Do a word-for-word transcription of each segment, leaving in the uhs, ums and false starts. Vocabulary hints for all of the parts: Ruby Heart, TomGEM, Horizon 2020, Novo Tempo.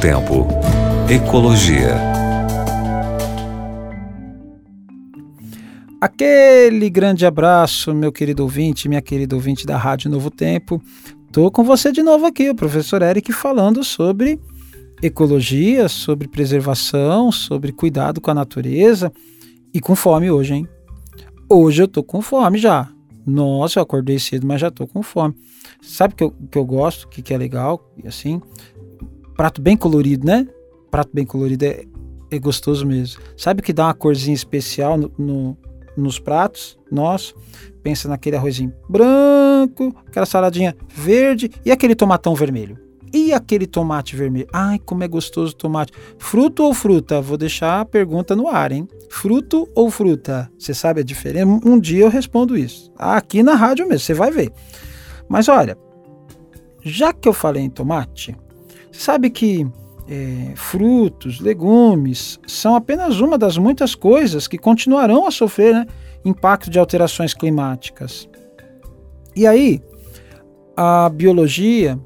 Tempo. Ecologia. Aquele grande abraço, meu querido ouvinte, minha querida ouvinte da Rádio Novo Tempo. Estou com você de novo aqui, o professor Eric, falando sobre ecologia, sobre preservação, sobre cuidado com a natureza e com fome hoje, hein? Hoje eu tô com fome já. Nossa, eu acordei cedo, mas já tô com fome. Sabe o que eu, que eu gosto, o que, que é legal? E assim, prato bem colorido, né? Prato bem colorido é, é gostoso mesmo. Sabe o que dá uma corzinha especial no, no, nos pratos? Nossa, pensa naquele arrozinho branco, aquela saladinha verde e aquele tomatão vermelho. E aquele tomate vermelho? Ai, como é gostoso o tomate. Fruto ou fruta? Vou deixar a pergunta no ar, hein? Fruto ou fruta? Você sabe a diferença? Um dia eu respondo isso. Aqui na rádio mesmo, você vai ver. Mas olha, já que eu falei em tomate, sabe que é, frutos, legumes, são apenas uma das muitas coisas que continuarão a sofrer, né, impacto de alterações climáticas. E aí, a biologia...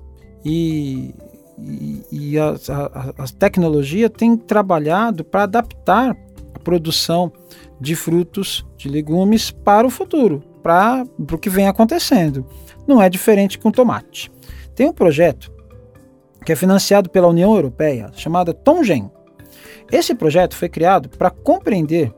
E, e, e a, a, a tecnologia tem trabalhado para adaptar a produção de frutos, de legumes para o futuro, para o que vem acontecendo. Não é diferente com tomate. Tem um projeto que é financiado pela União Europeia, chamado TomGEM. Esse projeto foi criado para compreender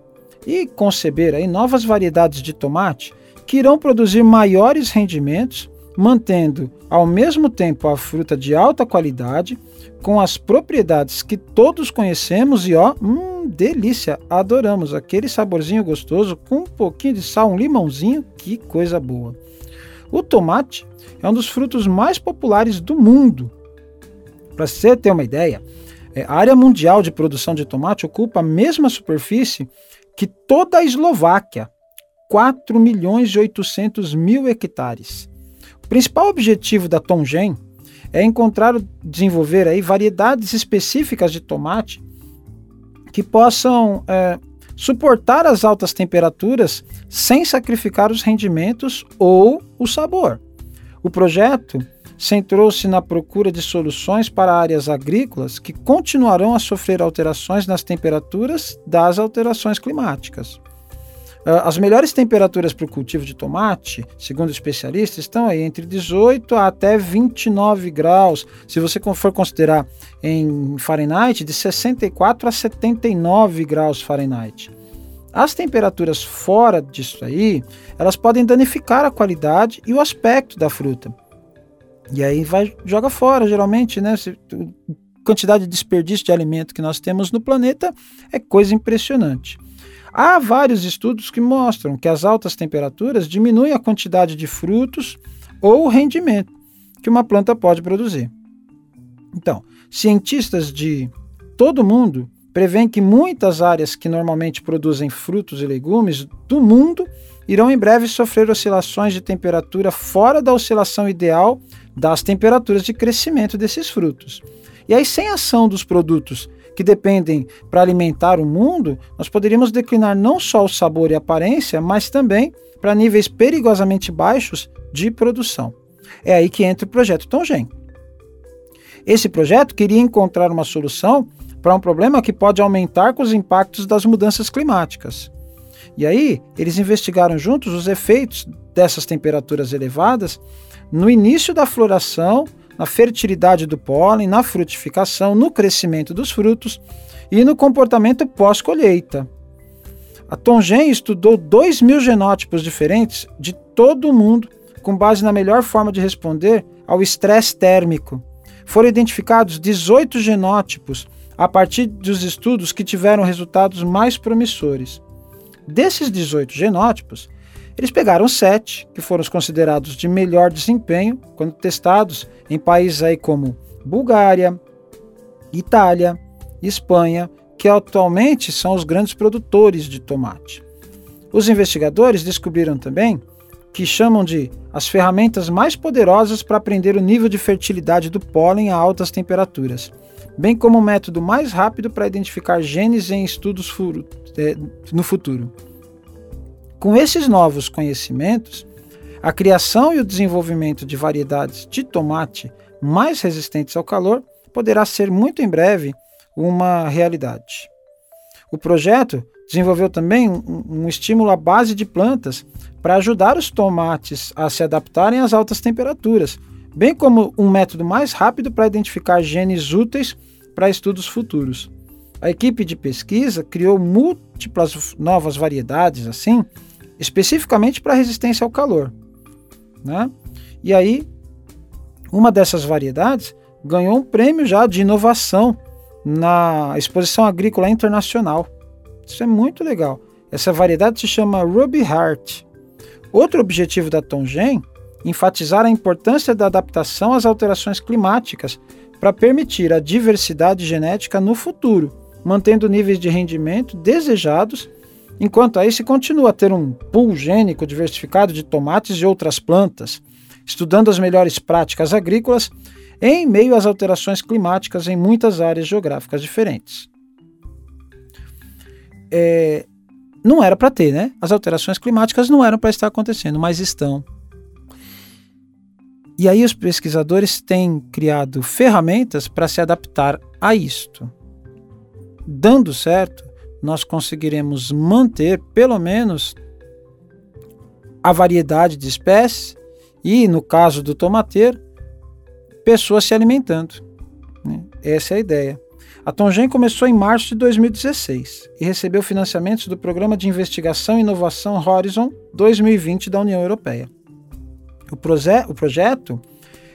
e conceber aí novas variedades de tomate que irão produzir maiores rendimentos, mantendo ao mesmo tempo a fruta de alta qualidade, com as propriedades que todos conhecemos e ó, hum, delícia, adoramos, aquele saborzinho gostoso com um pouquinho de sal, um limãozinho, que coisa boa. O tomate é um dos frutos mais populares do mundo. Para você ter uma ideia, a área mundial de produção de tomate ocupa a mesma superfície que toda a Eslováquia, quatro milhões e oitocentos mil hectares. O principal objetivo da TomGEM é encontrar e desenvolver aí variedades específicas de tomate que possam é, suportar as altas temperaturas sem sacrificar os rendimentos ou o sabor. O projeto centrou-se na procura de soluções para áreas agrícolas que continuarão a sofrer alterações nas temperaturas das alterações climáticas. As melhores temperaturas para o cultivo de tomate, segundo especialistas, estão aí entre dezoito a até vinte e nove graus. Se você for considerar em Fahrenheit, de sessenta e quatro a setenta e nove graus Fahrenheit. As temperaturas fora disso aí, elas podem danificar a qualidade e o aspecto da fruta. E aí vai, joga fora, geralmente, né? A quantidade de desperdício de alimento que nós temos no planeta é coisa impressionante. Há vários estudos que mostram que as altas temperaturas diminuem a quantidade de frutos ou o rendimento que uma planta pode produzir. Então, cientistas de todo o mundo preveem que muitas áreas que normalmente produzem frutos e legumes do mundo irão em breve sofrer oscilações de temperatura fora da oscilação ideal das temperaturas de crescimento desses frutos. E aí, sem ação dos produtos que dependem para alimentar o mundo, nós poderíamos declinar não só o sabor e a aparência, mas também para níveis perigosamente baixos de produção. É aí que entra o projeto TomGEM. Esse projeto queria encontrar uma solução para um problema que pode aumentar com os impactos das mudanças climáticas. E aí, eles investigaram juntos os efeitos dessas temperaturas elevadas no início da floração, na fertilidade do pólen, na frutificação, no crescimento dos frutos e no comportamento pós-colheita. A TomGEM estudou dois mil genótipos diferentes de todo o mundo, com base na melhor forma de responder ao estresse térmico. Foram identificados dezoito genótipos a partir dos estudos que tiveram resultados mais promissores. Desses dezoito genótipos, eles pegaram sete, que foram os considerados de melhor desempenho, quando testados em países aí como Bulgária, Itália, Espanha, que atualmente são os grandes produtores de tomate. Os investigadores descobriram também que chamam de as ferramentas mais poderosas para aprender o nível de fertilidade do pólen a altas temperaturas, bem como o método mais rápido para identificar genes em estudos furo, eh, no futuro. Com esses novos conhecimentos, a criação e o desenvolvimento de variedades de tomate mais resistentes ao calor poderá ser muito em breve uma realidade. O projeto desenvolveu também um, um estímulo à base de plantas para ajudar os tomates a se adaptarem às altas temperaturas, bem como um método mais rápido para identificar genes úteis para estudos futuros. A equipe de pesquisa criou múltiplas novas variedades, assim, especificamente para resistência ao calor, né? E aí, uma dessas variedades ganhou um prêmio já de inovação na Exposição Agrícola Internacional. Isso é muito legal. Essa variedade se chama Ruby Heart. Outro objetivo da TomGEM, enfatizar a importância da adaptação às alterações climáticas para permitir a diversidade genética no futuro, mantendo níveis de rendimento desejados, enquanto aí se continua a ter um pool gênico diversificado de tomates e outras plantas, estudando as melhores práticas agrícolas em meio às alterações climáticas em muitas áreas geográficas diferentes. É, não era para ter, né? As alterações climáticas não eram para estar acontecendo, mas estão. E aí os pesquisadores têm criado ferramentas para se adaptar a isto. Dando certo, nós conseguiremos manter, pelo menos, a variedade de espécies e, no caso do tomateiro, pessoas se alimentando, né? Essa é a ideia. A TomGEM começou em março de dois mil e dezesseis e recebeu financiamentos do Programa de Investigação e Inovação Horizon dois mil e vinte da União Europeia. O, proje- o projeto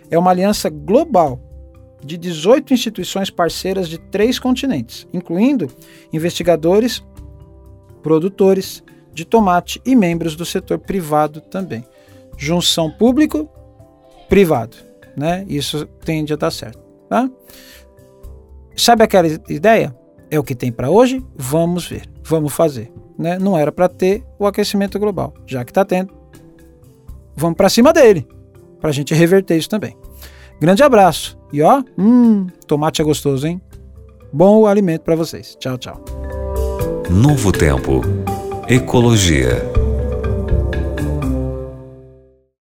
é uma aliança global de dezoito instituições parceiras de três continentes, incluindo investigadores, produtores de tomate e membros do setor privado também. Junção público-privado, né? Isso tende a dar certo, tá? Sabe aquela ideia? É o que tem para hoje, vamos ver, vamos fazer, né? Não era para ter o aquecimento global, já que está tendo. Vamos para cima dele, para a gente reverter isso também. Grande abraço e ó, hum, tomate é gostoso, hein? Bom alimento para vocês. Tchau, tchau. Novo Tempo. Ecologia.